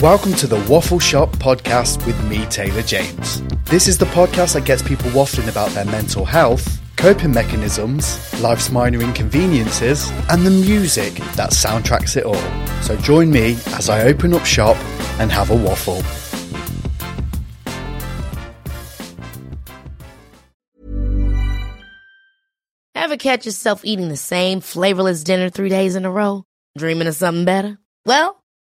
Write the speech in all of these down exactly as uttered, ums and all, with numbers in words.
Welcome to the Waffle Shop Podcast with me, Taylor James. This is the podcast that gets people waffling about their mental health, coping mechanisms, life's minor inconveniences, and the music that soundtracks it all. So join me as I open up shop and have a waffle. Ever catch yourself eating the same flavorless dinner three days in a row? Dreaming of something better? Well,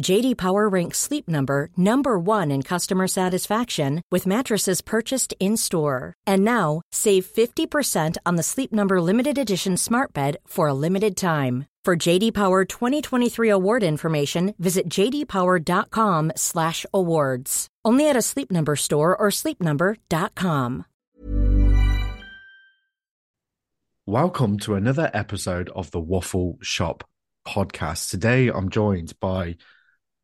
J D. Power ranks Sleep Number number one in customer satisfaction with mattresses purchased in-store. And now, save fifty percent on the Sleep Number Limited Edition Smart Bed for a limited time. For J D. Power twenty twenty-three award information, visit j d power dot com slash awards. Only at a Sleep Number store or sleep number dot com. Welcome to another episode of the Waffle Shop Podcast. Today, I'm joined by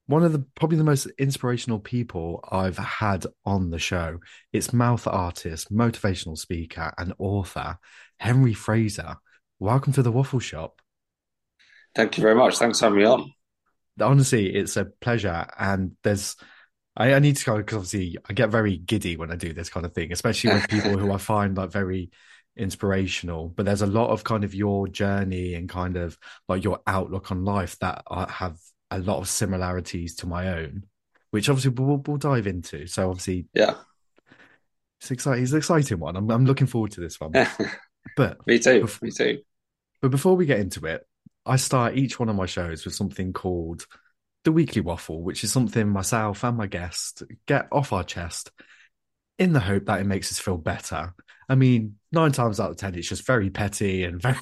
one of the probably the most inspirational people I've had on the show. It's mouth artist, motivational speaker, and author Henry Fraser. Welcome to the Waffle Shop. Thank you very much. Thanks for having me on. Honestly, it's a pleasure. And there's, I, I need to go because obviously I get very giddy when I do this kind of thing, especially with people who I find like very inspirational. But there's a lot of kind of your journey and kind of like your outlook on life that I have a lot of similarities to my own, which obviously we'll, we'll dive into. So obviously, yeah, it's exciting. It's an exciting one. I'm, I'm looking forward to this one. But me too. Before, me too. But before we get into it, I start each one of my shows with something called the Weekly Waffle, which is something myself and my guest get off our chest in the hope that it makes us feel better. I mean, nine times out of ten, it's just very petty and very...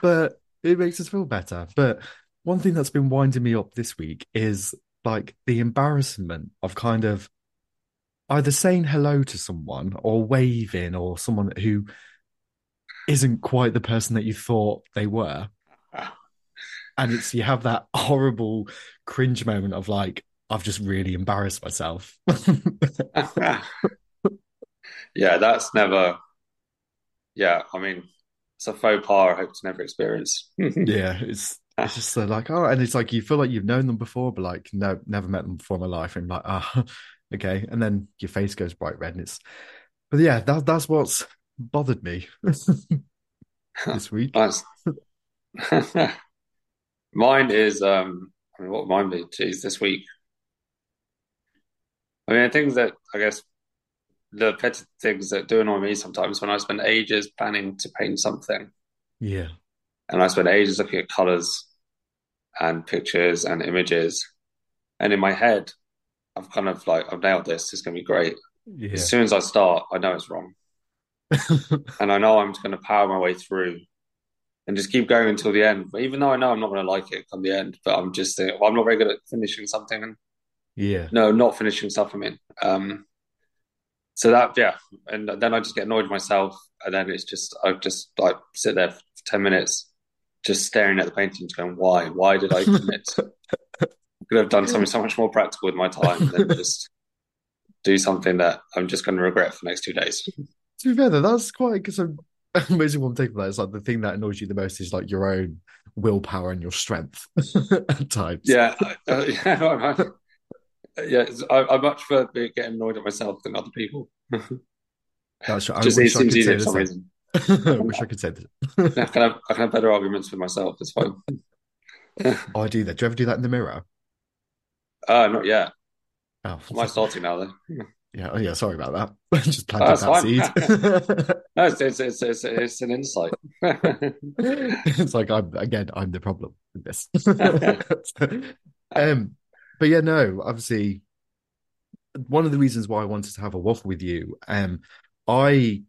but it makes us feel better. But one thing that's been winding me up this week is like the embarrassment of kind of either saying hello to someone or waving or someone who isn't quite the person that you thought they were. And it's, you have that horrible cringe moment of like, I've just really embarrassed myself. Yeah, that's never, yeah, I mean, it's a faux pas I hope to never experience. Yeah, it's it's just so like, oh, and it's like, you feel like you've known them before, but like, no, never met them before in my life. And I'm like, ah, oh, okay. And then your face goes bright red and it's, but yeah, that, that's what's bothered me this week. That's... Mine is, um, I mean, what mine is this week? I mean, things that, I guess, the petty things that do annoy me sometimes when I spend ages planning to paint something. Yeah. And I spend ages looking at colours and pictures and images. And in my head, I've kind of like, I've nailed this. It's going to be great. Yeah. As soon as I start, I know it's wrong. And I know I'm just going to power my way through and just keep going until the end. But even though I know I'm not going to like it come the end, but I'm just, well, I'm not very good at finishing something. And yeah. No, not finishing stuff, I mean. Um, So that, yeah, and then I just get annoyed with myself, and then it's just, I just like sit there for ten minutes just staring at the paintings going, why? Why did I commit? I could have done something so much more practical with my time than just do something that I'm just going to regret for the next two days. To be fair though, that's quite, because I'm amazing one thing from that. It's like the thing that annoys you the most is like your own willpower and your strength at times. Yeah. Uh, yeah. yeah, I, I much prefer getting annoyed at myself than other people. That's right. I Just wish it seems I could easier for some reason. I wish I could say that. I, can have, I can have better arguments with myself. It's fine. Oh, I do that. Do you ever do that in the mirror? Uh, not yet. Oh, am I starting now then? Yeah. Oh, yeah. Sorry about that. Just planted oh, that seed. No, it's it's, it's it's it's an insight. It's like I'm again. I'm the problem with this. um, but yeah, no. Obviously, one of the reasons why I wanted to have a waffle with you, um, I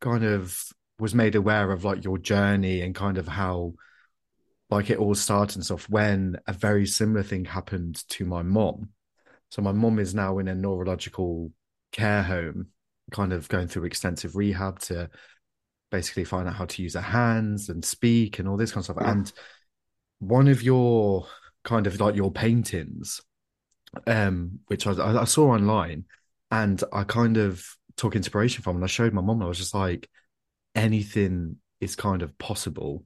kind of was made aware of like your journey and kind of how like it all started and stuff when a very similar thing happened to my mom. So my mum is now in a neurological care home, kind of going through extensive rehab to basically find out how to use her hands and speak and all this kind of stuff. Yeah. And one of your kind of like your paintings, um, which I, I saw online and I kind of took inspiration from, and I showed my mum, and I was just like, anything is kind of possible.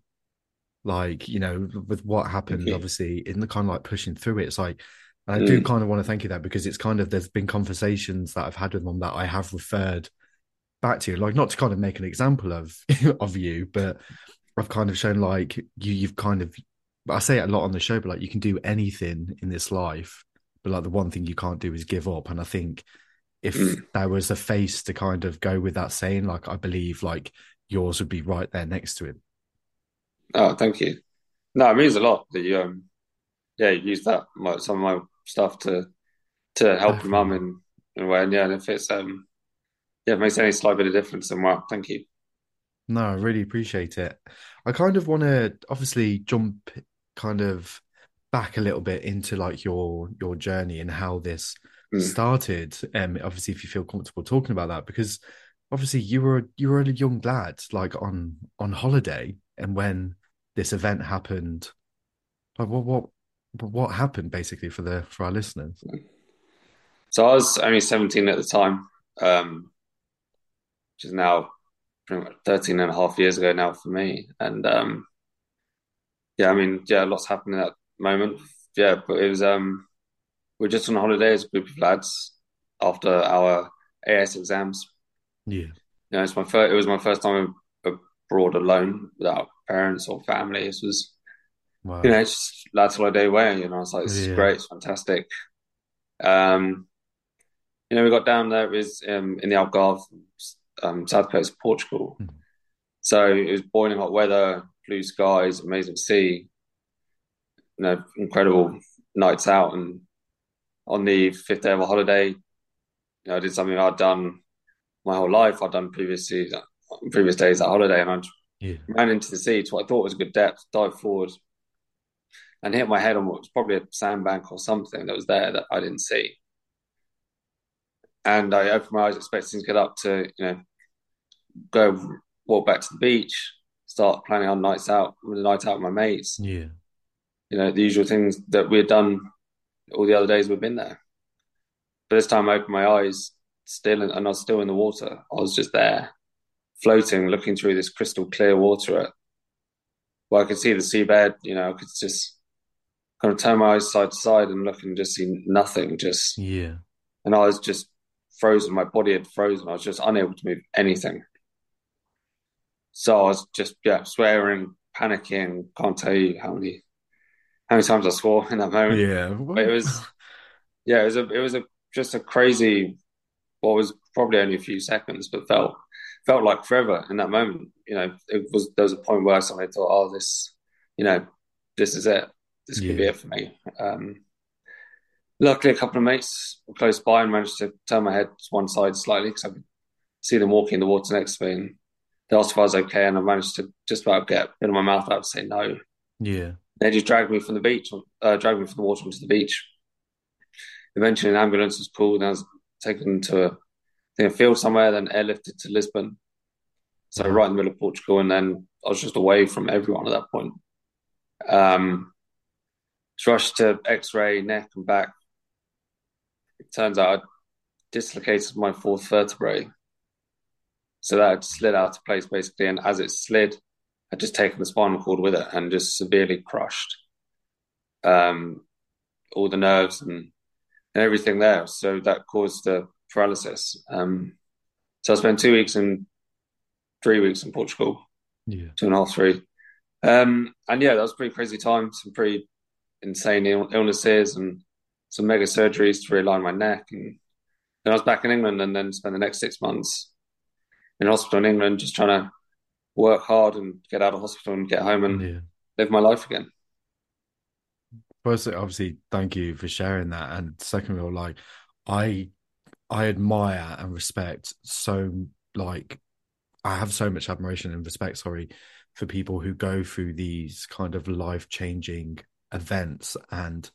Like, you know, with what happened, okay. Obviously, in the kind of like pushing through it, it's like, and I do kind of want to thank you that because it's kind of, there's been conversations that I've had with mum that I have referred back to you, like not to kind of make an example of, of you, but I've kind of shown like you, you've kind of, I say it a lot on the show, but like you can do anything in this life, but like the one thing you can't do is give up. And I think if there was a face to kind of go with that saying, like, I believe like yours would be right there next to it. Oh, thank you. No, it means a lot that you, um, yeah, you use that, my, some of my stuff to to help your mum in, in a way. And yeah, and if it's, um, yeah, if it makes any slight bit of difference, then wow, thank you. No, I really appreciate it. I kind of want to obviously jump kind of back a little bit into like your, your journey and how this mm. started. Um, obviously, if you feel comfortable talking about that, because obviously you were, you were a young lad, like on, on holiday. And when this event happened, like what, what, what happened basically for the, for our listeners? So I was only seventeen at the time, um, which is now pretty much thirteen and a half years ago now for me. And, um, yeah, I mean, yeah, lots happened in that moment. Yeah. But it was, um, we were just on holiday as a group of lads after our A S exams. Yeah. You know, it's my first, it was my first time abroad alone without parents or family. This was, wow. You know, it's just lads holiday away, you know, it's like, this yeah. is great, it's fantastic. Um, you know, we got down there, it was um, in the Algarve, um, south coast of Portugal. Mm-hmm. So it was boiling hot weather, blue skies, amazing sea, you know, incredible nights out. And on the fifth day of a holiday, you know, I did something I'd done my whole life, I'd done previously, previous days at holiday, and I yeah. ran into the sea to what I thought was a good depth, dived forward, and hit my head on what was probably a sandbank or something that was there that I didn't see. And I opened my eyes, expecting to get up to, you know, go walk back to the beach, start planning on nights out, with a night out with my mates. Yeah. You know, the usual things that we had done all the other days we've been there. But this time I opened my eyes still, and I was still in the water. I was just there, floating, looking through this crystal clear water at, well, I could see the seabed, you know, I could just kind of turn my eyes side to side and look and just see nothing, just, yeah. And I was just frozen, my body had frozen, I was just unable to move anything. So I was just, yeah, swearing, panicking, can't tell you how many, how many times I swore in that moment. Yeah. But it was, yeah, it was a, it was a, just a crazy, what well, was probably only a few seconds, but felt, felt like forever in that moment. You know, it was, there was a point where I suddenly thought, oh, this, you know, this is it. This could yeah. be it for me. Um, luckily, a couple of mates were close by and managed to turn my head to one side slightly because I could see them walking in the water next to me. And they asked if I was okay, and I managed to just about get a bit of my mouth out to say no. Yeah. They just dragged me from the beach, uh, dragged me from the water onto the beach. Eventually, an ambulance was called, and I was taken to a in a field somewhere, then airlifted to Lisbon. So right in the middle of Portugal, and then I was just away from everyone at that point. Um, rushed to X-ray, neck and back. It turns out I dislocated my fourth vertebrae. So that had slid out of place, basically, and as it slid, I'd just taken the spinal cord with it and just severely crushed um, all the nerves and and everything there. So that caused the paralysis. Um, so I spent two weeks and three weeks in Portugal, yeah. two and a half, three. Um, and yeah, that was a pretty crazy time, some pretty insane Ill- illnesses and some mega surgeries to realign my neck. And then I was back in England and then spent the next six months in hospital in England, just trying to work hard and get out of hospital and get home and yeah. live my life again. First, obviously, thank you for sharing that. And second of all, like, I, I admire and respect so, like, I have so much admiration and respect, sorry, for people who go through these kind of life-changing events and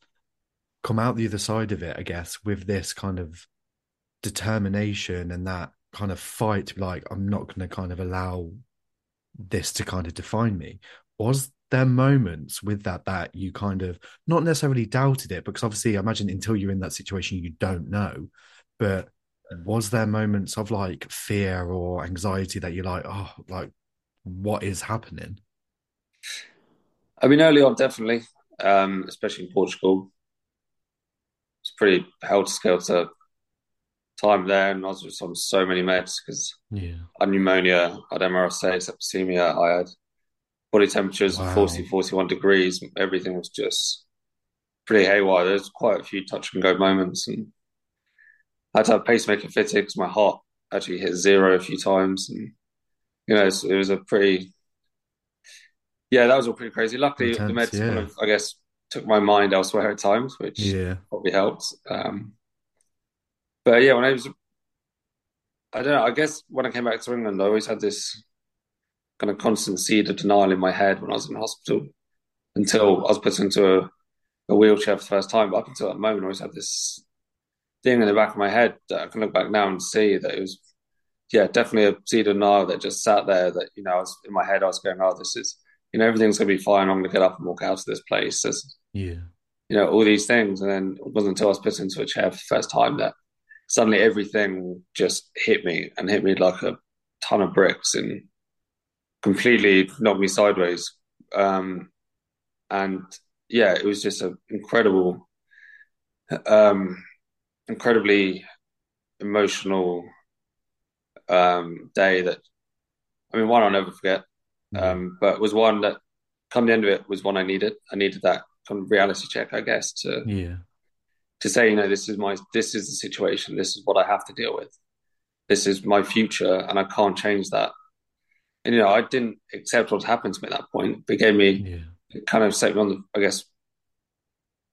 come out the other side of it, I guess, with this kind of determination and that kind of fight, like, I'm not going to kind of allow this to kind of define me. Was there moments with that that you kind of not necessarily doubted it, because obviously I imagine until you're in that situation you don't know, but was there moments of like fear or anxiety that you're like, oh, like what is happening? I mean, early on, definitely, um, especially in Portugal, it's pretty helter-skelter time there, and I was just on so many meds because yeah. I had pneumonia, I had M R S A, septicemia, I had body temperatures wow. of forty, forty-one degrees. Everything was just pretty haywire. There's quite a few touch and go moments, and I had to have pacemaker fitted because my heart actually hit zero a few times, and you know, so it was a pretty yeah, that was all pretty crazy. Luckily, intense, the meds yeah. kind of, I guess, took my mind elsewhere at times, which yeah. probably helped. Um, But yeah, when I was, I don't know, I guess when I came back to England, I always had this kind of constant seed of denial in my head when I was in hospital until I was put into a, a wheelchair for the first time. But up until that moment, I always had this thing in the back of my head that I can look back now and see that it was, yeah, definitely a seed of denial that just sat there that, you know, I was, in my head I was going, oh, this is, you know, everything's going to be fine. I'm going to get up and walk out of this place. There's, yeah, you know, all these things. And then it wasn't until I was put into a chair for the first time that suddenly everything just hit me and hit me like a ton of bricks and completely knocked me sideways. Um, and yeah, it was just an incredible, um, incredibly emotional um, day that, I mean, one I'll never forget, um, but it was one that, come the end of it, was one I needed. I needed that kind of reality check, I guess, to... yeah. to say, you know, this is my, this is the situation. This is what I have to deal with. This is my future, and I can't change that. And you know, I didn't accept what happened to me at that point. But it gave me, yeah. it kind of set me on the, I guess,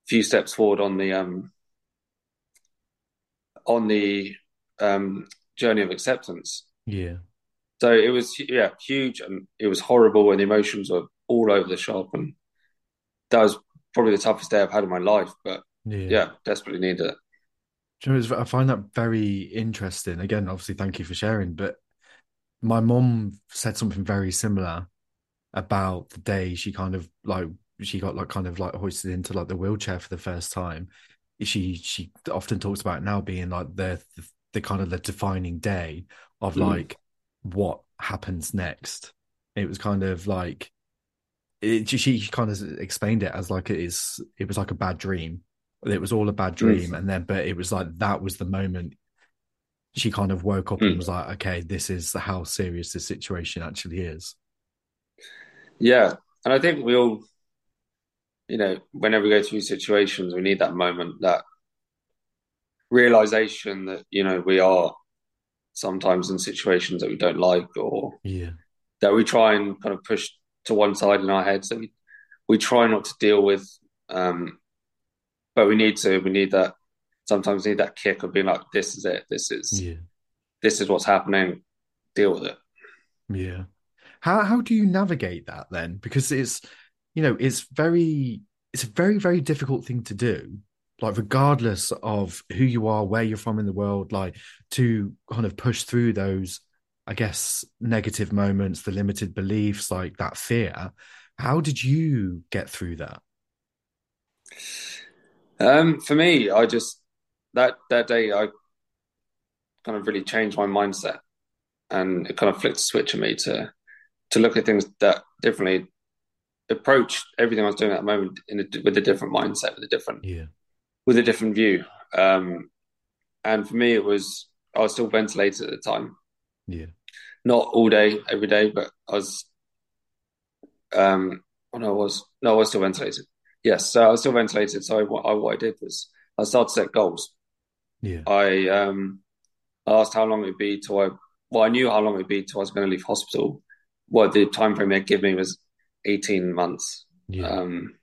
few steps forward on the, um, on the um, journey of acceptance. Yeah. So it was, yeah, huge, and it was horrible, and the emotions were all over the shop, and that was probably the toughest day I've had in my life, but. Yeah. yeah, desperately need it. I find that very interesting. Again, obviously, thank you for sharing. But my mom said something very similar about the day she kind of like she got like kind of like hoisted into like the wheelchair for the first time. She she often talks about it now being like the the, the kind of the defining day of mm. like what happens next. It was kind of like it, she kind of explained it as like it is. It was like a bad dream. It was all a bad dream. Mm. And then, but it was like, that was the moment she kind of woke up mm. and was like, okay, this is how serious this situation actually is. Yeah. And I think we all, you know, whenever we go through situations, we need that moment, that realization that, you know, we are sometimes in situations that we don't like, or yeah. that we try and kind of push to one side in our heads, that we, we try not to deal with, um, but we need to, we need that, sometimes need that kick of being like, this is it, this is, yeah. this is what's happening, deal with it. Yeah. How how do you navigate that then? Because it's, you know, it's very, it's a very, very difficult thing to do. Like regardless of who you are, where you're from in the world, like to kind of push through those, I guess, negative moments, the limited beliefs, like that fear. How did you get through that? Um, for me, I just, that, that day, I kind of really changed my mindset, and it kind of flicked a switch in me to, to look at things that differently, approach everything I was doing at the moment in a, with a different mindset, with a different, yeah. with a different view. Um, and for me, it was, I was still ventilated at the time. Yeah. Not all day, every day, but I was, um, oh no, I was, no, I was still ventilated. Yes. So I was still ventilated. So I, what, I, what I did was I started to set goals. Yeah. I, um, I asked how long it'd be till I, well, I knew how long it'd be till I was going to leave hospital. Well, the time frame they'd give me was eighteen months. Yeah. Um,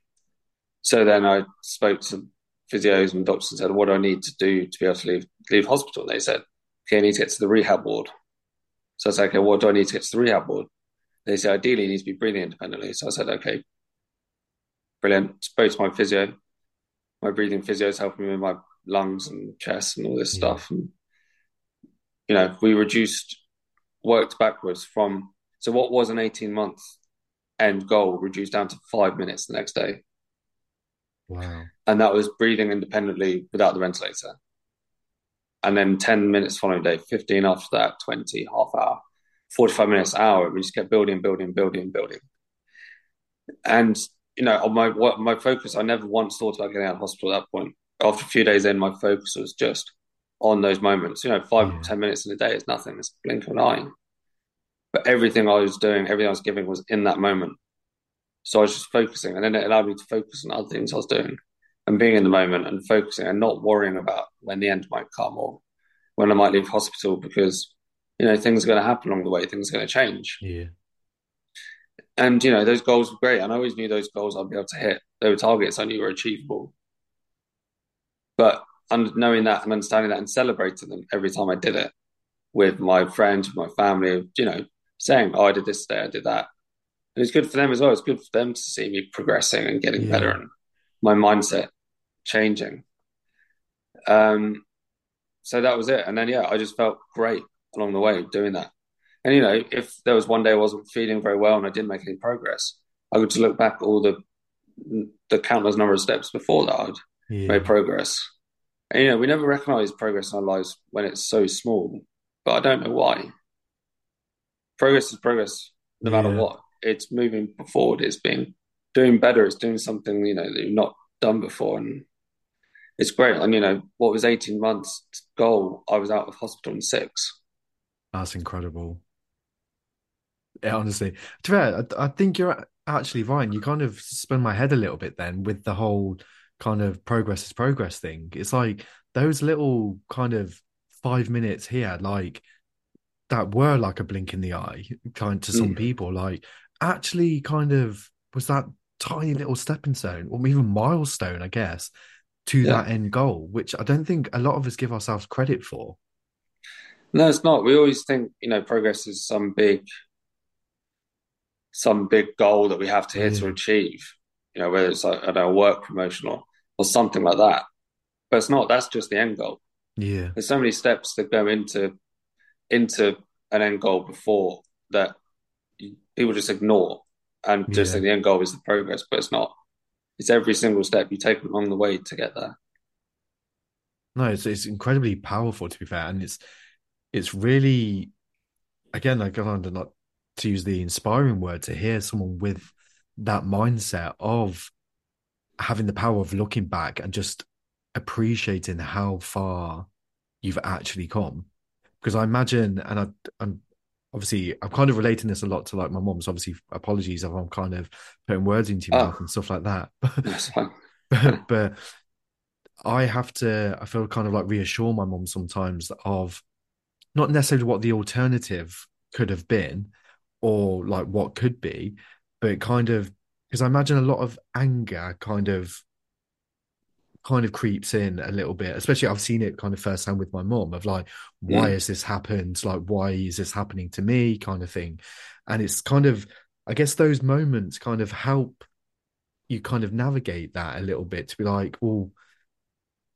so then I spoke to physios and doctors and said, what do I need to do to be able to leave, leave hospital? And they said, okay, I need to get to the rehab ward. So I said, okay, what do I need to get to the rehab ward? They said, ideally, you need to be breathing independently. So I said, okay, brilliant. Spoke to my physio. My breathing physio is helping me with my lungs and chest and all this yeah. stuff. And, you know, we reduced, worked backwards from, so what was an eighteen-month end goal reduced down to five minutes the next day. Wow. And that was breathing independently without the ventilator. And then ten minutes following day, fifteen after that, twenty, half hour, forty-five minutes, hour. We just kept building, building, building, building. And, you know, on my my focus, I never once thought about getting out of hospital at that point. After a few days in, my focus was just on those moments. You know, five, yeah. ten minutes in a day is nothing. It's a blink of an eye. But everything I was doing, everything I was giving was in that moment. So I was just focusing, and then it allowed me to focus on other things I was doing and being in the moment and focusing and not worrying about when the end might come or when I might leave hospital because, you know, things are going to happen along the way. Things are going to change. Yeah. And, you know, those goals were great. And I always knew those goals I'd be able to hit. They were targets I knew were achievable. But knowing that and understanding that and celebrating them every time I did it with my friends, my family, you know, saying, oh, I did this today, I did that. And it's good for them as well. It's good for them to see me progressing and getting yeah. better and my mindset changing. Um, so that was it. And then, yeah, I just felt great along the way doing that. And, you know, if there was one day I wasn't feeling very well and I didn't make any progress, I would just look back at all the the countless number of steps before that I'd yeah. made progress. And, you know, we never recognise progress in our lives when it's so small, but I don't know why. Progress is progress no yeah. matter what. It's moving forward. It's being doing better. It's doing something, you know, that you've not done before. And it's great. And, you know, what was eighteen months goal, I was out of hospital in six. That's incredible. Yeah, honestly. To be fair, I, I think you're actually right. You kind of spun my head a little bit then with the whole kind of progress is progress thing. It's like those little kind of five minutes here, like that were like a blink in the eye kind to some mm. people, like actually kind of was that tiny little stepping stone or even milestone, I guess, to yeah. that end goal, which I don't think a lot of us give ourselves credit for. No, it's not. We always think, you know, progress is some big, some big goal that we have to hit yeah. to achieve, you know, whether it's like, I don't know, work promotion or, or something like that. But it's not, that's just the end goal. Yeah. There's so many steps that go into, into an end goal before that people just ignore and just yeah. think the end goal is the progress, but it's not. It's every single step you take along the way to get there. No, it's, it's incredibly powerful, to be fair. And it's, it's really, again, like I don't know, not to use the inspiring word, to hear someone with that mindset of having the power of looking back and just appreciating how far you've actually come. Because I imagine, and I, I'm obviously, I'm kind of relating this a lot to like my mum, so obviously apologies if I'm kind of putting words into your oh. mouth and stuff like that. but, but I have to, I feel kind of like reassure my mum sometimes of not necessarily what the alternative could have been or like what could be, but kind of, because I imagine a lot of anger kind of kind of creeps in a little bit, especially I've seen it kind of firsthand with my mum of like, why yeah. has this happened? Like, why is this happening to me kind of thing? And it's kind of, I guess those moments kind of help you kind of navigate that a little bit to be like, well,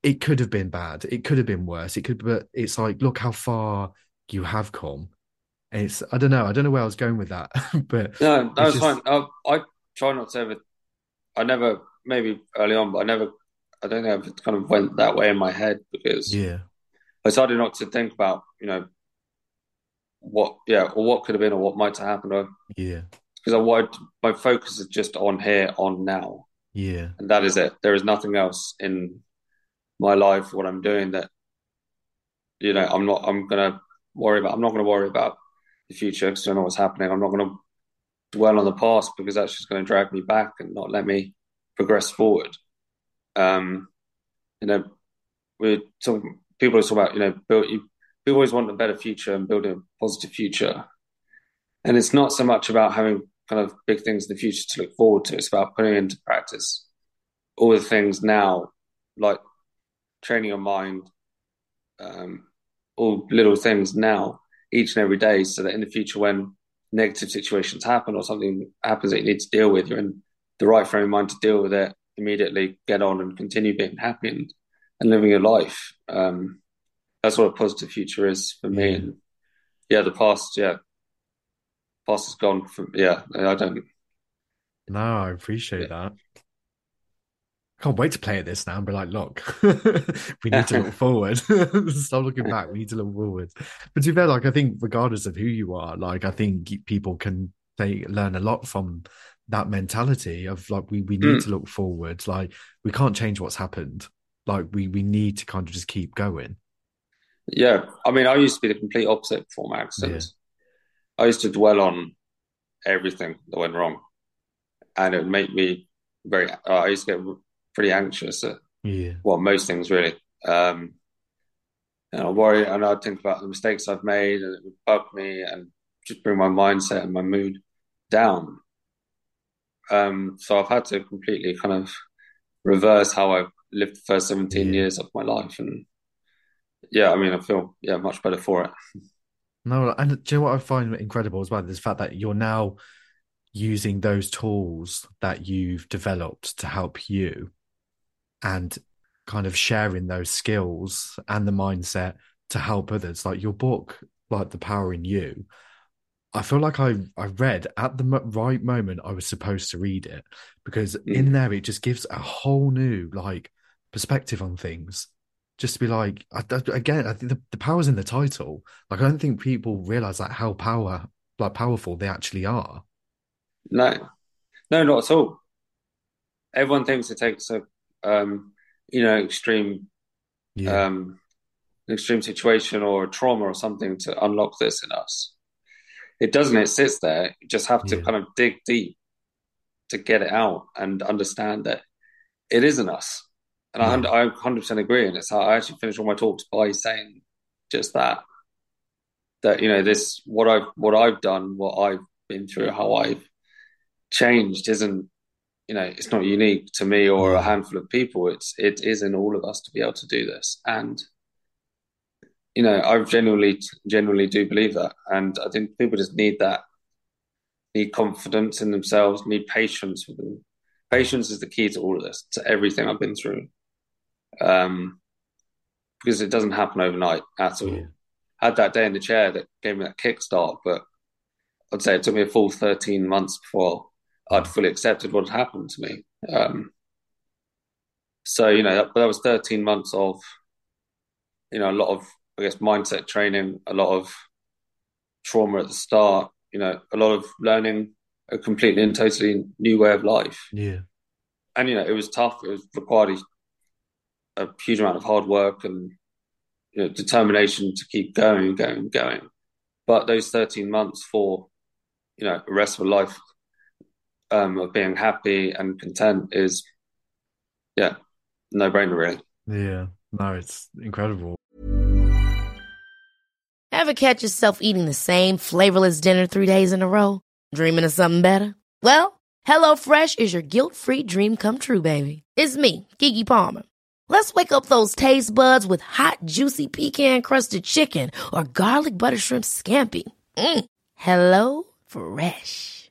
it could have been bad. It could have been worse. It could, but it's like, look how far you have come. And it's, I don't know. I don't know where I was going with that, but no, that was just... fine. I, I try not to ever, I never, maybe early on, but I never, I don't think I've kind of went that way in my head because yeah. I started not to think about, you know, what, yeah, or what could have been or what might have happened. Or, yeah. Because I wanted, my focus is just on here, on now. Yeah. And that is it. There is nothing else in my life, what I'm doing, that, you know, I'm not, I'm going to worry about, I'm not going to worry about the future because I don't know what's happening. I'm not going to dwell on the past because that's just going to drag me back and not let me progress forward. Um, you know, we're talking, people are talking about, you know, build, you, people always want a better future and building a positive future. And it's not so much about having kind of big things in the future to look forward to. It's about putting into practice all the things now, like training your mind, um, all little things now, each and every day, so that in the future when negative situations happen or something happens that you need to deal with, you're in the right frame of mind to deal with it, immediately get on and continue being happy and, and living your life. Um, that's what a positive future is for me. And yeah, the past, yeah, past is gone. From, yeah, I don't. No, I appreciate yeah. that. Can't wait to play at this now and be like, look, we need to look forward. Stop looking back. We need to look forward. But to be fair, like, I think regardless of who you are, like, I think people can they learn a lot from that mentality of like, we, we need mm. to look forward. Like, we can't change what's happened. Like, we, we need to kind of just keep going. Yeah. I mean, I used to be the complete opposite before my accident. Yeah. I used to dwell on everything that went wrong. And it would make me very, uh, I used to get pretty anxious at yeah. well, most things really. Um, and I worry, and I think about the mistakes I've made, and it would bug me and just bring my mindset and my mood down. Um, so I've had to completely kind of reverse how I've lived the first seventeen yeah. years of my life. And yeah, I mean, I feel yeah much better for it. No, and do you know what I find incredible as well? Is the fact that you're now using those tools that you've developed to help you and kind of sharing those skills and the mindset to help others. Like your book, like The Power in You, I feel like I I read at the right moment I was supposed to read it, because mm. in there it just gives a whole new like perspective on things. Just to be like, I, I, again, I think the, the power's in the title. Like, I don't think people realize like how power, like powerful they actually are. No, no, not at all. Everyone thinks it takes a, um, you know, extreme, yeah. um, an extreme situation or a trauma or something to unlock this in us. It doesn't. It sits there. You just have to yeah. kind of dig deep to get it out and understand that it isn't us. And I, I one hundred percent agree. And it's how I actually finish all my talks by saying just that, that, you know, this, what I've, what I've done, what I've been through, how I've changed isn't, you know, it's not unique to me or a handful of people. It's, it is in all of us to be able to do this. And, you know, I genuinely, genuinely do believe that. And I think people just need that, need confidence in themselves, need patience with them. Patience is the key to all of this, to everything I've been through. Um, because it doesn't happen overnight at all. Yeah. I had that day in the chair that gave me that kickstart, but I'd say it took me a full thirteen months before I'd fully accepted what had happened to me. Um, so, you know, that, that was thirteen months of, you know, a lot of, I guess, mindset training, a lot of trauma at the start, you know, a lot of learning a completely and totally new way of life. Yeah. And, you know, it was tough. It was required a huge amount of hard work and, you know, determination to keep going, going, going. But those thirteen months for, you know, a restful life um, of being happy and content is, yeah, no brainer really. Yeah. No, it's incredible. Ever catch yourself eating the same flavorless dinner three days in a row? Dreaming of something better? Well, HelloFresh is your guilt-free dream come true, baby. It's me, Keke Palmer. Let's wake up those taste buds with hot, juicy pecan-crusted chicken or garlic butter shrimp scampi. Mm. HelloFresh.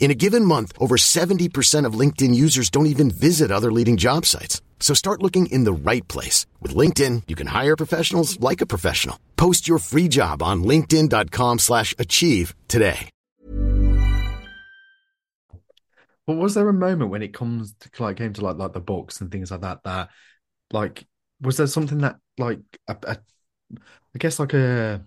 In a given month, over seventy percent of LinkedIn users don't even visit other leading job sites. So start looking in the right place. With LinkedIn, you can hire professionals like a professional. Post your free job on linkedin dot com slash achieve today. But was there a moment when it comes to like came to like like the books and things like that that like was there something that like a, a, I guess like a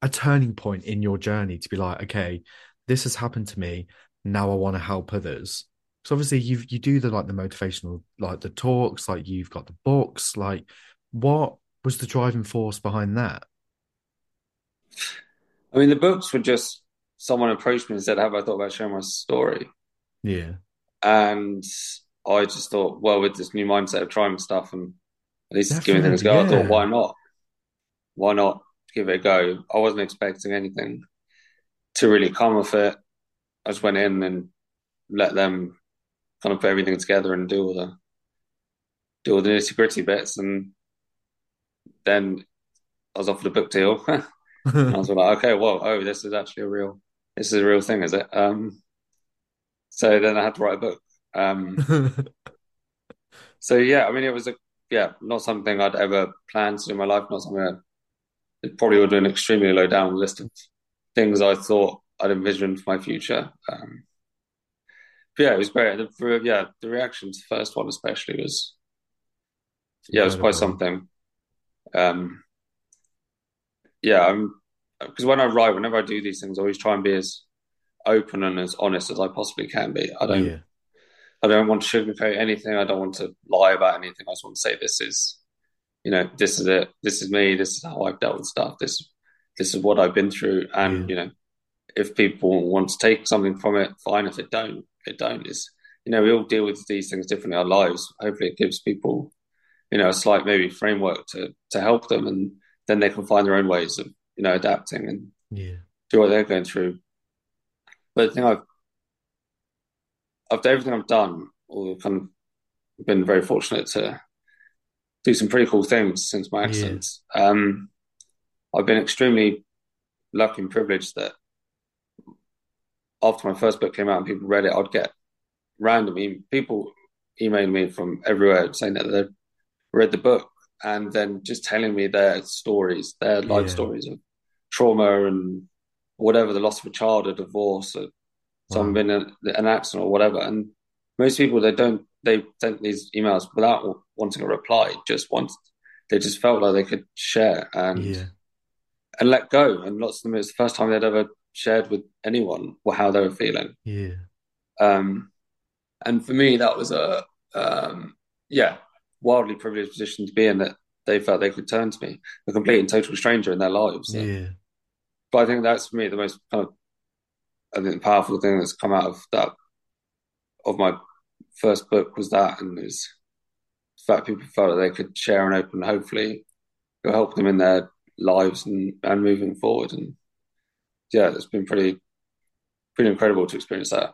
a turning point in your journey to be like, okay, this has happened to me, now I want to help others? So obviously you you do the like the motivational like the talks, like you've got the books, like what was the driving force behind that? I mean, the books were just someone approached me and said, "Have I thought about sharing my story?" Yeah, and I just thought, well, with this new mindset of trying stuff and at least Definitely, giving things a go, yeah. I thought, why not? Why not give it a go? I wasn't expecting anything to really come of it. I just went in and let them kind of put everything together and do all the do all the nitty gritty bits, and then I was offered a book deal. And I was like, okay, well, oh, this is actually a real, this is a real thing, is it? Um, so then I had to write a book. Um, so yeah, I mean, it was a yeah, not something I'd ever planned to do in my life. Not something I, it probably would have been an extremely low down list of things I thought I'd envisioned for my future. Um, but yeah, it was great. The, yeah, the reaction to the first one especially was yeah, it was quite something. Um, yeah, I'm because when I write, whenever I do these things, I always try and be as open and as honest as I possibly can be. I don't, yeah. I don't want to sugarcoat anything. I don't want to lie about anything. I just want to say, this is, you know, this is it. This is me. This is how I've dealt with stuff. This, this is what I've been through. And yeah. you know, if people want to take something from it, fine. If it don't, it don't. It's, you know, we all deal with these things differently in our lives. Hopefully, it gives people, you know, a slight maybe framework to to help them, and then they can find their own ways of, you know, adapting and yeah. do what they're going through. But the thing I've, after everything I've done, or kind of been very fortunate to do some pretty cool things since my accident. Yeah. Um, I've been extremely lucky and privileged that after my first book came out and people read it, I'd get random e- people emailing me from everywhere saying that they'd read the book and then just telling me their stories, their life yeah. stories of trauma and whatever, the loss of a child, a divorce, or someone been in an accident or whatever. And most people, they don't, they sent these emails without wanting a reply, just once they just felt like they could share and yeah. and let go. And lots of them, it was the first time they'd ever shared with anyone how they were feeling. Yeah. Um, and for me, that was a, um, yeah, wildly privileged position to be in, that they felt they could turn to me, a complete and total stranger in their lives. So. Yeah. But I think that's, for me, the most kind of, I think the powerful thing that's come out of that, of my first book, was that, and is the fact people felt that they could share and open, hopefully it'll help them in their lives and, and moving forward. And yeah, it's been pretty, pretty incredible to experience that.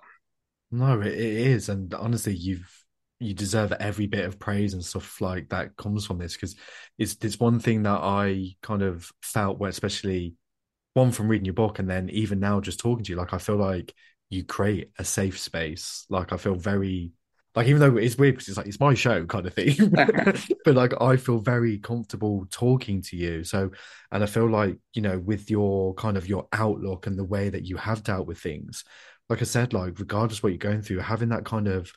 No, it is. And honestly, you've, you deserve every bit of praise and stuff like that comes from this. Cause it's, it's one thing that I kind of felt where, especially one from reading your book, and then even now just talking to you, like I feel like you create a safe space. Like I feel very, like, even though it's weird because it's like it's my show kind of thing, but like I feel very comfortable talking to you. So, and I feel like, you know, with your kind of your outlook and the way that you have dealt with things, like I said, like regardless of what you're going through, having that kind of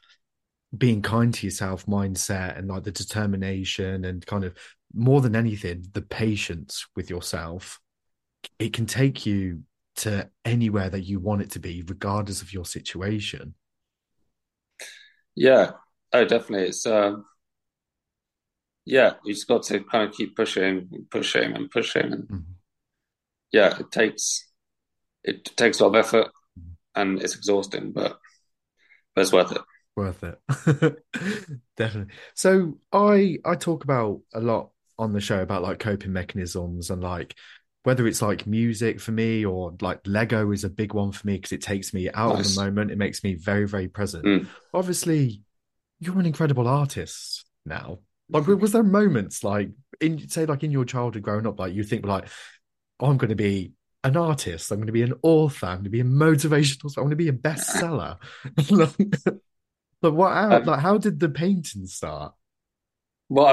being kind to yourself mindset and like the determination and kind of more than anything the patience with yourself, it can take you to anywhere that you want it to be, regardless of your situation. Yeah. Oh, definitely. It's, um, yeah, you just got to kind of keep pushing and pushing and pushing. And mm-hmm. yeah, it takes, it takes a lot of effort mm-hmm. and it's exhausting, but, but it's worth it. Worth it. Definitely. So I, I talk about a lot on the show about like coping mechanisms and like, whether it's like music for me or like Lego is a big one for me because it takes me out nice. of the moment. It makes me very, very present. Mm. Obviously, you're an incredible artist now. Like, was there moments like in, say, like in your childhood growing up, like you think like, oh, I'm going to be an artist. I'm going to be an author. I'm going to be a motivational. I'm going to be a bestseller. But what? How, um, like, how did the painting start? Well,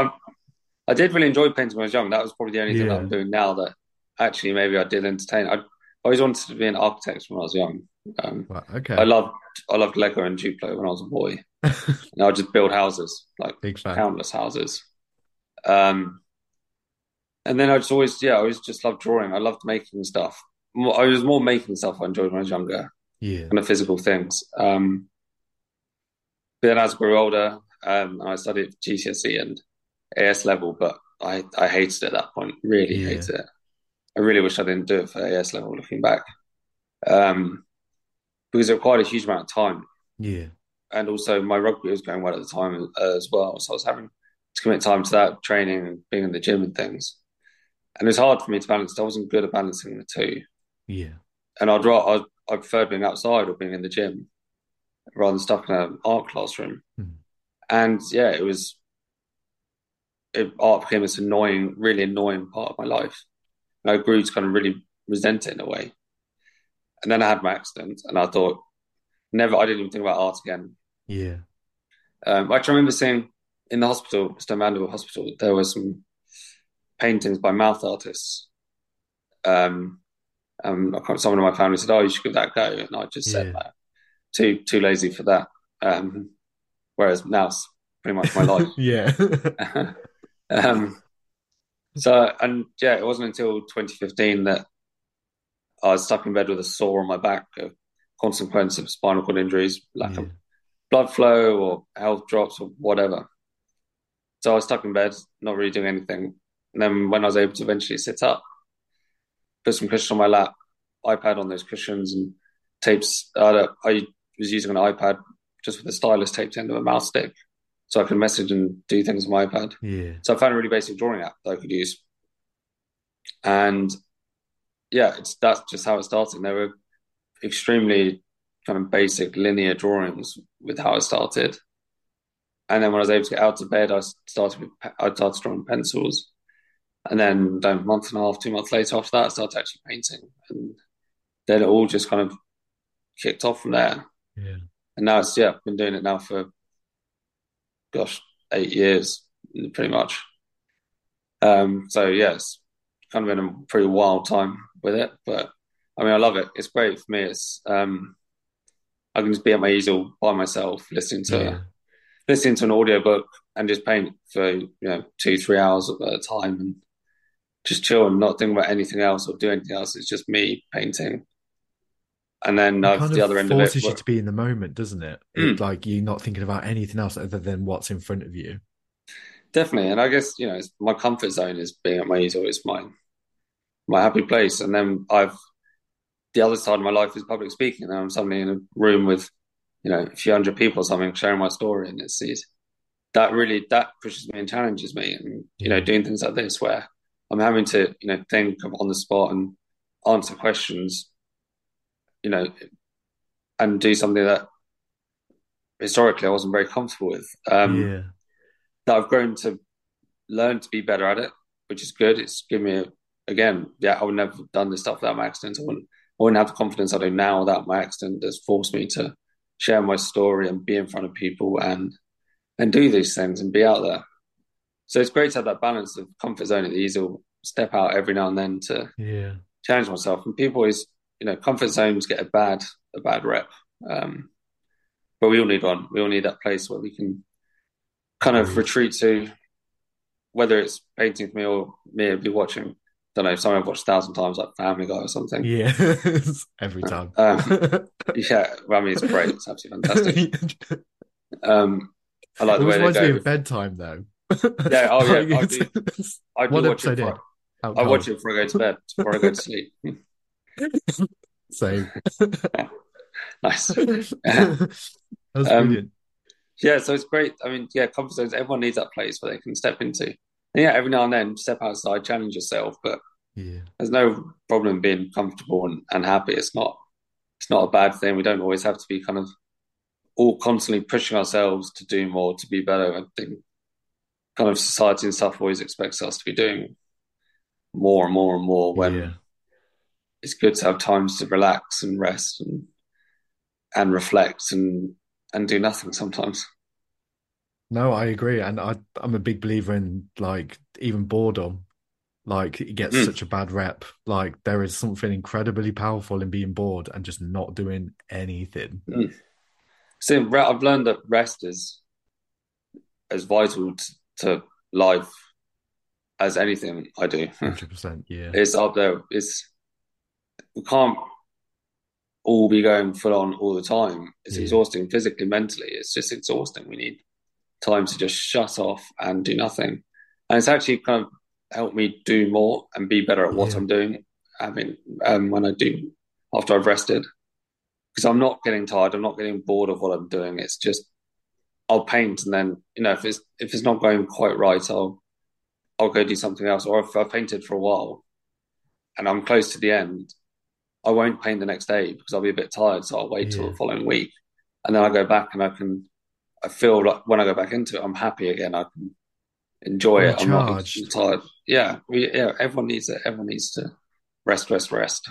I, I did really enjoy painting when I was young. That was probably the only yeah. thing that I'm doing now that actually maybe I did entertain. I, I always wanted to be an architect when I was young. Um, right, okay. I loved I loved Lego and Duplo when I was a boy. And I would just build houses, like countless houses. Um, and then I just always, yeah, I always just loved drawing. I loved making stuff. I was more making stuff I enjoyed when I was younger. Yeah, kind of physical things. Um, but then as I grew older, um, I studied G C S E and A S level, but I, I hated it at that point. Really yeah. hated it. I really wish I didn't do it for A S level looking back. Um, because it required a huge amount of time. Yeah. And also my rugby was going well at the time as well. So I was having to commit time to that, training and being in the gym and things. And it was hard for me to balance. I wasn't good at balancing the two. Yeah. And I'd rather, I preferred being outside or being in the gym rather than stuck in an art classroom. Mm. And yeah, it was, it, art became this annoying, really annoying part of my life. And I grew to kind of really resent it in a way. And then I had my accident and I thought, never, I didn't even think about art again. Yeah. Um, I can remember seeing in the hospital, Stoke Mandeville Hospital, there were some paintings by mouth artists. Um, um, someone in my family said, "Oh, you should give that a go," and I just said, yeah. "No, too too lazy for that." Um, whereas now it's pretty much my life. yeah. um, so and yeah, it wasn't until twenty fifteen that I was stuck in bed with a sore on my back, a consequence of spinal cord injuries, lack yeah. of blood flow, or health drops, or whatever. So I was stuck in bed, not really doing anything. And then when I was able to eventually sit up, put some cushions on my lap, iPad on those cushions and tapes. Uh, I was using an iPad just with a stylus taped to the end of a mouse stick so I could message and do things on my iPad. Yeah. So I found a really basic drawing app that I could use. And yeah, it's, that's just how it started. There were extremely kind of basic linear drawings with how it started. And then when I was able to get out of bed, I started with, I started drawing pencils. And then a month and a half, two months later after that, I started actually painting. And then it all just kind of kicked off from there. Yeah. And now it's, yeah, I've been doing it now for, gosh, eight years, pretty much. Um, so, yeah, it's kind of been a pretty wild time with it. But, I mean, I love it. It's great for me. It's um, I can just be at my easel by myself, listening to yeah. listening to an audiobook and just paint for, you know, two, three hours at a time and just chill and not think about anything else or do anything else. It's just me painting. And then uh, kind the other end of it forces you to be in the moment, doesn't it? Mm. Like you're not thinking about anything else other than what's in front of you. Definitely. And I guess, you know, it's, my comfort zone is being at my easel. It's my, my happy place. And then I've, the other side of my life is public speaking. And I'm suddenly in a room with, you know, a few hundred people or something sharing my story. And it's, it's that really, that pushes me and challenges me. And, you know, doing things like this where I'm having to, you know, think of on the spot and answer questions, you know, and do something that historically I wasn't very comfortable with. Um, yeah. That I've grown to learn to be better at it, which is good. It's given me, a, again, yeah, I would never have done this stuff without my accident. I wouldn't, I wouldn't have the confidence I do now without my accident that's forced me to share my story and be in front of people and and do these things and be out there. So it's great to have that balance of comfort zone at the easel, step out every now and then to yeah. challenge myself. And people always, you know, comfort zones get a bad a bad rep. Um, but we all need one. We all need that place where we can kind of retreat to, whether it's painting for me or me be watching, I don't know, something I've watched a thousand times, like Family Guy or something. Yeah, every time. Um, yeah, well, I mean, it's great. It's absolutely fantastic. Um, I like it the way they go. It was bedtime, though. Yeah, oh yeah. I do, I do watch it before, I, I watch it before I go to bed, before I go to sleep. Same. Nice. That was um, brilliant. Yeah, so it's great. I mean, yeah, comfort zones, everyone needs that place where they can step into. And yeah, every now and then, step outside, challenge yourself, but yeah. there's no problem being comfortable and, and happy. It's not it's not a bad thing. We don't always have to be kind of all constantly pushing ourselves to do more, to be better. I think kind of society and stuff always expects us to be doing more and more and more when yeah. it's good to have times to relax and rest and and reflect and and do nothing sometimes. No, I agree. And I, I'm a big believer in, like, even boredom. Like, it gets mm. such a bad rep. Like, there is something incredibly powerful in being bored and just not doing anything. Mm. So I've learned that rest is as vital to, to life as anything I do. one hundred percent, yeah. It's up there. It's, we can't all be going full on all the time. It's yeah. exhausting physically, mentally. It's just exhausting. We need time to just shut off and do nothing. And it's actually kind of helped me do more and be better at what yeah. I'm doing. I mean, um, when I do, after I've rested, because I'm not getting tired. I'm not getting bored of what I'm doing. It's just, I'll paint, and then, you know, if it's if it's not going quite right, I'll I'll go do something else. Or if I've painted for a while and I'm close to the end, I won't paint the next day because I'll be a bit tired. So I'll wait yeah. till the following week, and then I go back and I can. I feel like when I go back into it, I'm happy again. I can enjoy it. I'm not tired. Yeah, we, yeah. Everyone needs it. Everyone needs to rest, rest, rest.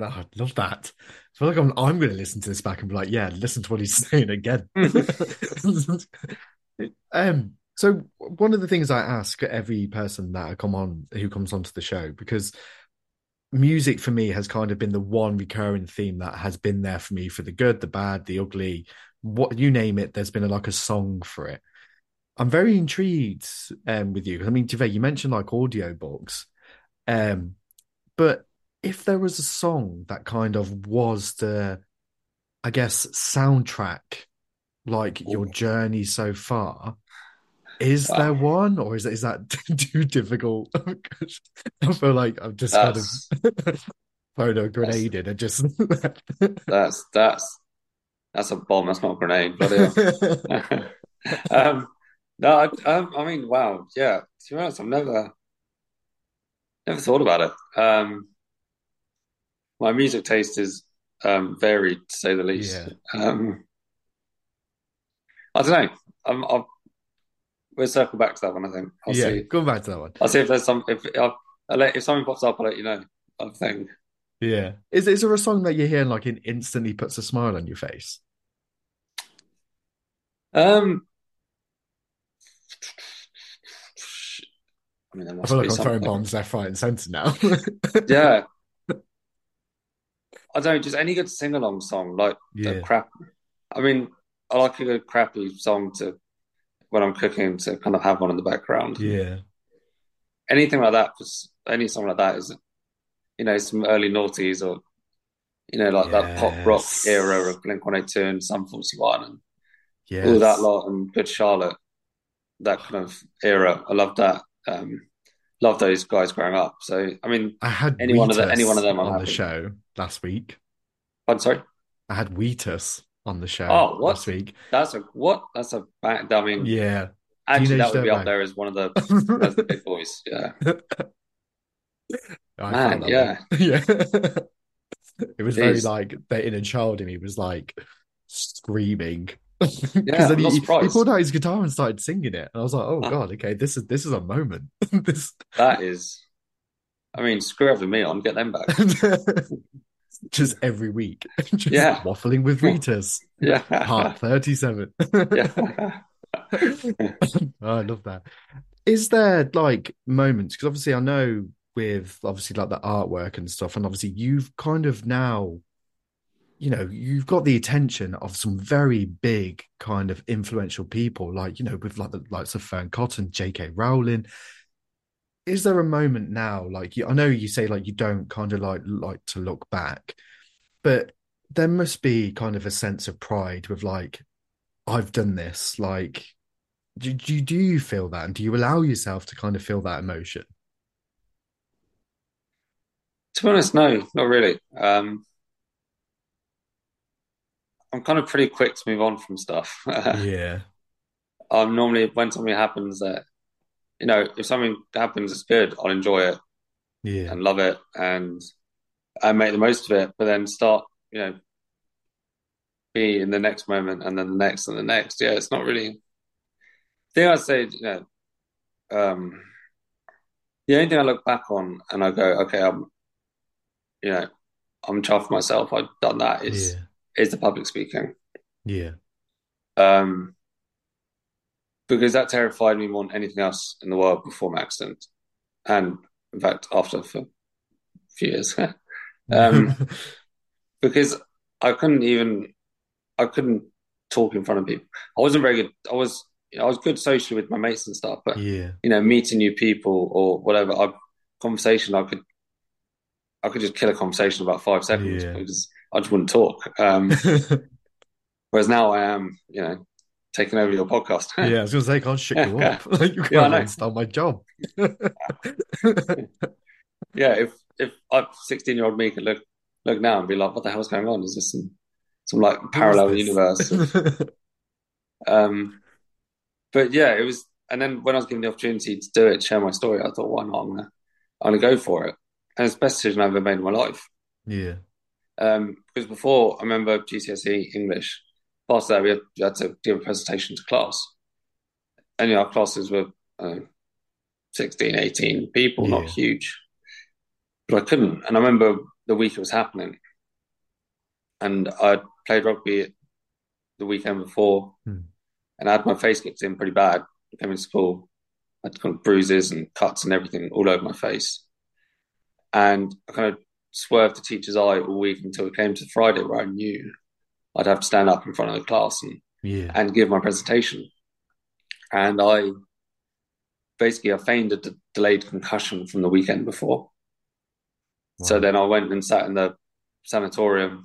Oh, I love that. I feel like I'm, I'm going to listen to this back and be like, yeah, listen to what he's saying again. um. So one of the things I ask every person that I come on, who comes onto the show, because music for me has kind of been the one recurring theme that has been there for me for the good, the bad, the ugly, what you name it, there's been a, like a song for it. I'm very intrigued um, with you. I mean, Teve, you mentioned like audiobooks, um, but if there was a song that kind of was the, I guess, soundtrack, like Ooh. your journey so far, is uh, there one, or is, is that too difficult? I feel like I've just kind of photo grenaded and just... that's, that's, that's a bomb. That's not a grenade. But um, no, I, I, I mean, wow. Yeah. To be honest, I've never, never thought about it. Um, my music taste is um, varied, to say the least. Yeah. Um, I don't know. I'm, I've, we'll circle back to that one, I think. I'll yeah, see. Go back to that one. I'll see if there's some. If I'll, I'll let, if something pops up, I'll let you know. I think. Yeah. Is is there a song that you hear and like it instantly puts a smile on your face? Um. I mean, there must I feel be like I'm something. Throwing bombs left, right, and centre now. yeah. I don't know, just any good sing-along song, like yeah. the crap. I mean, I like a good crappy song to. When I'm cooking, to kind of have one in the background. Yeah. Anything like that, any song like that is, you know, some early noughties or, you know, like yes. that pop rock era of Blink one eighty-two and Sum forty-one and yes. all that lot and Good Charlotte, that kind of era. I love that. Um, love those guys growing up. So, I mean, I had any, one of, the, any one of them I'm on happy. The show last week. I'm sorry? I had Wheatus on the show oh, what? last week. That's a what? That's a bad. I mean, yeah. Actually, that would be up know. there as one of the, the big boys. Yeah. I Man, yeah, one. yeah. It was Jeez. very like the inner child in me was like screaming. yeah, then he, he pulled out his guitar and started singing it, and I was like, "Oh uh, god, okay, this is this is a moment." this that is. I mean, screw having me on. Get them back. Just every week, just yeah. waffling with Wheatus. Yeah, part thirty-seven. yeah, oh, I love that. Is there like moments? Because obviously, I know with obviously like the artwork and stuff, and obviously you've kind of now, you know, you've got the attention of some very big kind of influential people, like you know, with like the likes of Fern Cotton, J K Rowling. Is there a moment now, like, you, I know you say, like, you don't kind of, like, like to look back, but there must be kind of a sense of pride with, like, I've done this. Like, do, do, do you feel that? And do you allow yourself to kind of feel that emotion? To be honest, no, not really. Um, I'm kind of pretty quick to move on from stuff. yeah. I'm normally, when something happens that, you know, if something happens, it's good. I'll enjoy it yeah. and love it and and make the most of it. But then start, you know, be in the next moment and then the next and the next. Yeah, it's not really... The thing I'd say, you know, um, the only thing I look back on and I go, okay, I'm, you know, I'm chuffed myself. I've done that is, yeah. is the public speaking. Yeah. Um, because that terrified me more than anything else in the world before my accident. And in fact, after for a few years. um, because I couldn't even, I couldn't talk in front of people. I wasn't very good. I was, you know, I was good socially with my mates and stuff, but, yeah. you know, meeting new people or whatever, I, conversation, I could, I could just kill a conversation in about five seconds yeah. because I just wouldn't talk. Um, whereas now I am, you know, taking over your podcast. Yeah, I was going to say, I can't shit you up. Like, you can't yeah, start my job. yeah, if if a sixteen-year-old me could look look now and be like, what the hell's going on? Is this some, some like, parallel universe? Of, um, but, yeah, it was... And then when I was given the opportunity to do it, share my story, I thought, why not? I'm going I'm to go for it. And it's the best decision I've ever made in my life. Yeah. Um, because before, I remember G C S E English. Past that, we had, we had to give a presentation to class. And, you know, our classes were uh, sixteen, eighteen people, yeah. not huge. But I couldn't. And I remember the week it was happening. And I played rugby the weekend before. Hmm. And I had my face kicked in pretty bad. I came into school. I had kind of bruises and cuts and everything all over my face. And I kind of swerved the teacher's eye all week until it came to Friday where I knew I'd have to stand up in front of the class and yeah. and give my presentation. And I basically I feigned a d- delayed concussion from the weekend before. Wow. So then I went and sat in the sanatorium,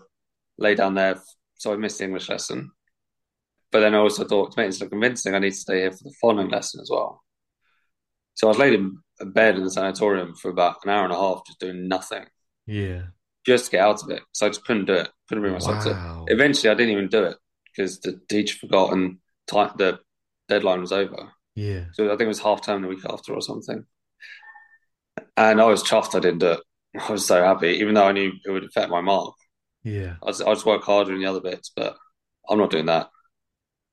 lay down there. So I missed the English lesson. But then I also thought, to make this look convincing, I need to stay here for the following lesson as well. So I was laid in bed in the sanatorium for about an hour and a half, just doing nothing. Yeah. Just to get out of it. So I just couldn't do it. Couldn't bring myself wow. to it. Eventually, I didn't even do it because the teacher forgot and time, the deadline was over. Yeah. So I think it was half term the week after or something. And I was chuffed I didn't do it. I was so happy, even though I knew it would affect my mark. Yeah. I just, I just work harder in the other bits, but I'm not doing that.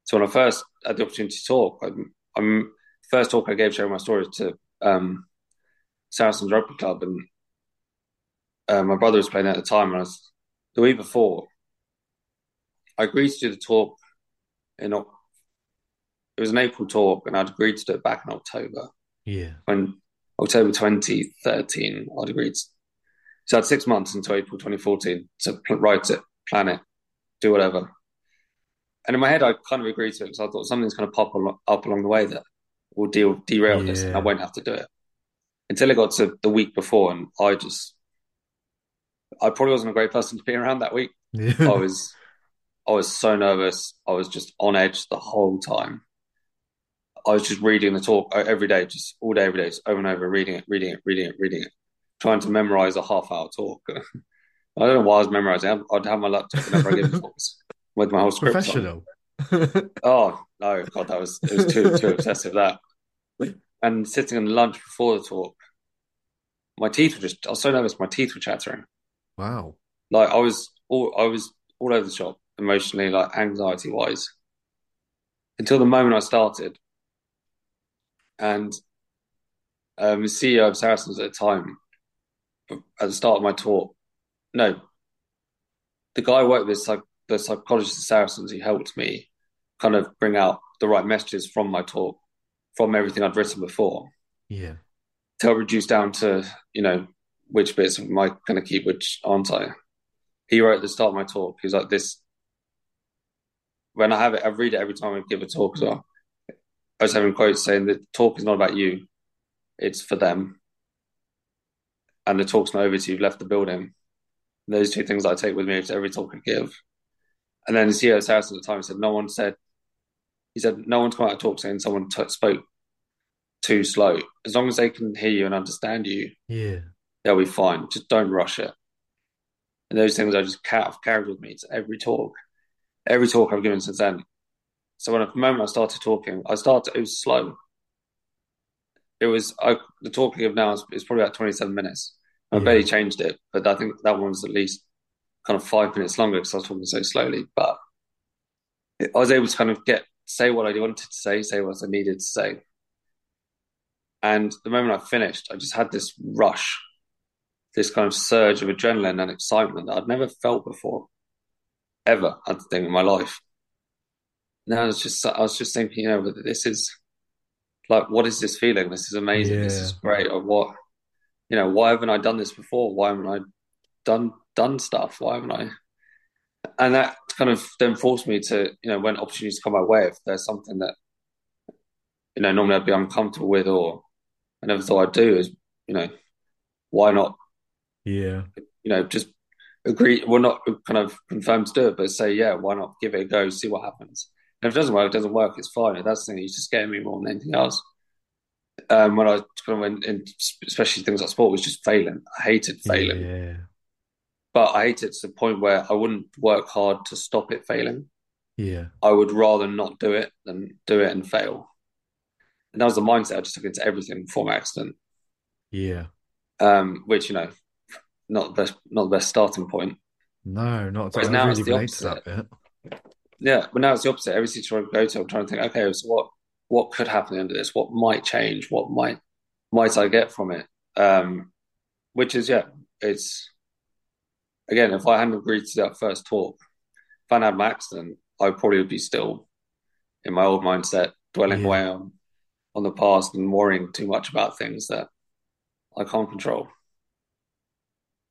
So when I first had the opportunity to talk, I, I'm first talk I gave sharing my story to um, Saracens Rugby Club, and uh, my brother was playing at the time. And I was, the week before, I agreed to do the talk in it was an April talk, and I'd agreed to do it back in October. Yeah, when October twenty thirteen, I'd agreed. To, so I had six months until April twenty fourteen to write it, plan it, do whatever. And in my head, I kind of agreed to it because I thought something's going to pop al- up along the way that will deal derail yeah. this, and I won't have to do it. Until it got to the week before, and I just, I probably wasn't a great person to be around that week. Yeah. I was, I was so nervous. I was just on edge the whole time. I was just reading the talk every day, just all day, every day, just over and over, reading it, reading it, reading it, reading it, trying to memorize a half-hour talk. I don't know why I was memorizing. I'd have my laptop whenever I gave talks. With my whole script professional. On. Oh, no, God, that was, it was too too obsessive, that. And sitting on lunch before the talk, my teeth were just, I was so nervous, my teeth were chattering. Wow. Like, I was all I was all over the shop, emotionally, like, anxiety-wise. Until the moment I started. And um, the C E O of Saracens at the time, at the start of my talk, no, the guy I worked with, like, the psychologist of Saracens, who helped me kind of bring out the right messages from my talk, from everything I'd written before. Yeah. To reduce down to, you know, which bits am I going to keep, which aren't I? He wrote at the start of my talk, he was like this, when I have it, I read it every time I give a talk as well. I was having quotes saying the talk is not about you, it's for them. And the talk's not over till you've left the building. And those two things I take with me to every talk I give. And then the C E O of Saracens at the time said, no one said, he said, no one's come out of talk saying someone t- spoke too slow. As long as they can hear you and understand you, yeah, they'll be fine. Just don't rush it. And those things I just ca- carried with me to every talk, every talk I've given since then. So when at the moment I started talking, I started, it was slow. It was, I, the talk I give now is, is probably about twenty-seven minutes. I yeah. barely changed it, but I think that one was at least kind of five minutes longer because I was talking so slowly, but I was able to kind of get, say what I wanted to say, say what I needed to say. And the moment I finished, I just had this rush, this kind of surge of adrenaline and excitement that I'd never felt before, ever, I think, in my life. no, I was just, I was just thinking, you know, this is like, what is this feeling? This is amazing. Yeah. This is great. Or what, you know, why haven't I done this before? Why haven't I done, done stuff? Why haven't I? And that kind of then forced me to, you know, when opportunities come my way, if there's something that, you know, normally I'd be uncomfortable with, or I never thought I'd do, is, you know, why not? Yeah. You know, just agree. We're not kind of confirmed to do it, but say, yeah, why not give it a go, see what happens. And if it doesn't work, it doesn't work. It's fine. That's the thing that used to scare me more than anything else. Um, when I kind of went in, especially things like sport, was just failing. I hated failing. Yeah. But I hated it to the point where I wouldn't work hard to stop it failing. Yeah. I would rather not do it than do it and fail. And that was the mindset I just took into everything before my accident. Yeah. Um, which, you know, not the best, not the best starting point. No, not at all. Now really it's the opposite. That bit. Yeah, but now it's the opposite. Every situation I go to, I'm trying to think, okay, so what, what could happen under this? What might change? What might might I get from it? Um, which is, yeah, it's, again, if I hadn't agreed to that first talk, if I hadn't had my accident, I probably would be still in my old mindset, dwelling yeah. away on, on the past and worrying too much about things that I can't control.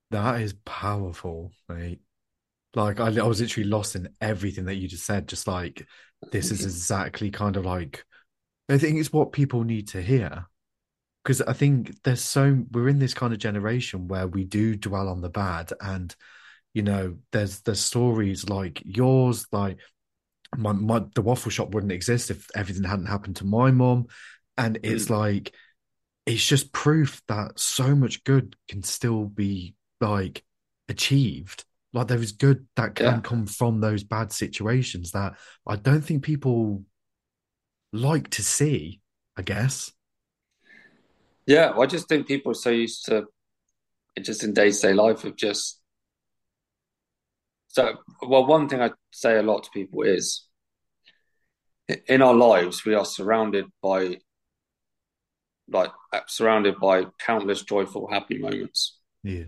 That is powerful, mate. Like, I, I was literally lost in everything that you just said. Just like, this is exactly kind of like, I think it's what people need to hear. Because I think there's so, we're in this kind of generation where we do dwell on the bad. And, you know, there's, there's stories like yours, like my, my the waffle shop wouldn't exist if everything hadn't happened to my mum. And it's like, it's just proof that so much good can still be like achieved. Like, there is good that can yeah. come from those bad situations that I don't think people like to see, I guess. Yeah, well, I just think people are so used to it just in day-to-day life of just... So, well, one thing I say a lot to people is in our lives, we are surrounded by, like, surrounded by countless joyful, happy moments. Yeah.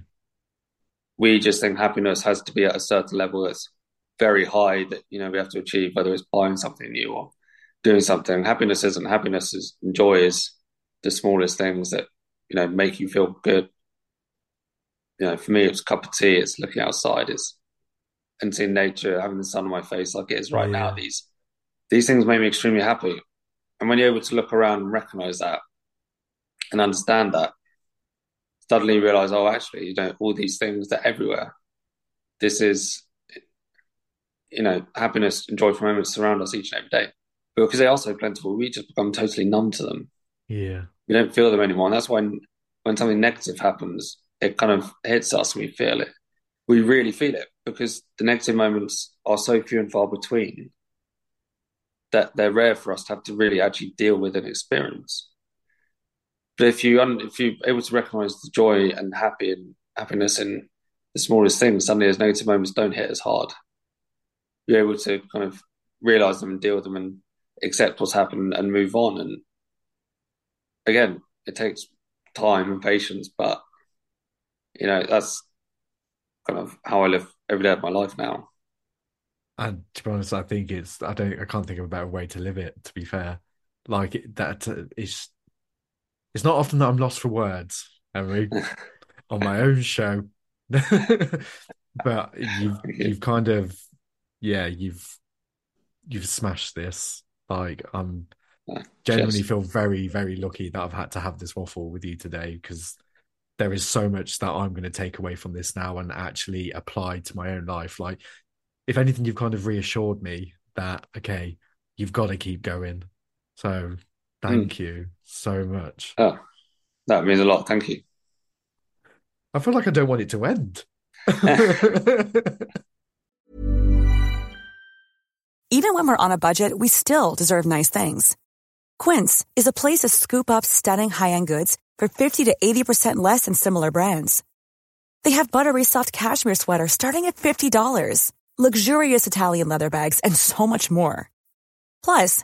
We just think happiness has to be at a certain level that's very high that, you know, we have to achieve, whether it's buying something new or doing something. Happiness isn't. Happiness is, and joy is the smallest things that, you know, make you feel good. You know, for me, it's a cup of tea. It's looking outside. It's and seeing nature, having the sun on my face like it is right yeah. now. These these things make me extremely happy. And when you're able to look around and recognize that and understand that, suddenly you realise, oh, actually, you know, all these things that are everywhere. This is, you know, happiness and joyful moments surround us each and every day. But because they are so plentiful, we just become totally numb to them. Yeah. We don't feel them anymore. And that's why when, when something negative happens, it kind of hits us and we feel it. We really feel it because the negative moments are so few and far between that they're rare for us to have to really actually deal with and experience. But if you if you're able to recognise the joy and happy and happiness in the smallest things, suddenly those negative moments don't hit as hard. You're able to kind of realise them and deal with them and accept what's happened and move on. And again, it takes time and patience, but you know that's kind of how I live every day of my life now. And to be honest, I think it's I don't I can't think of a better way to live it. To be fair, like that is. It's not often that I'm lost for words, Henry, on my own show. But you've, you've kind of, yeah, you've you've smashed this. Like, I'm um, genuinely feel very, very lucky that I've had to have this waffle with you today because there is so much that I'm going to take away from this now and actually apply to my own life. Like, if anything, you've kind of reassured me that, okay, you've got to keep going. So... Thank mm. you so much. Oh, that means a lot. Thank you. I feel like I don't want it to end. Even when we're on a budget, we still deserve nice things. Quince is a place to scoop up stunning high-end goods for fifty to eighty percent less than similar brands. They have buttery soft cashmere sweaters starting at fifty dollars, luxurious Italian leather bags, and so much more. Plus,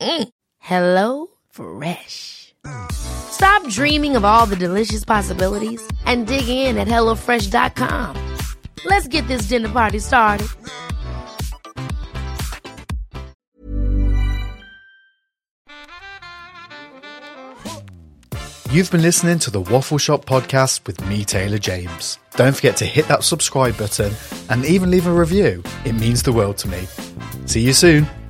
Mm. Hello Fresh. Stop dreaming of all the delicious possibilities and dig in at hello fresh dot com. Let's get this dinner party started. You've been listening to the Waffle Shop Podcast with me, Taylor James. Don't forget to hit that subscribe button and even leave a review. It means the world to me. See you soon.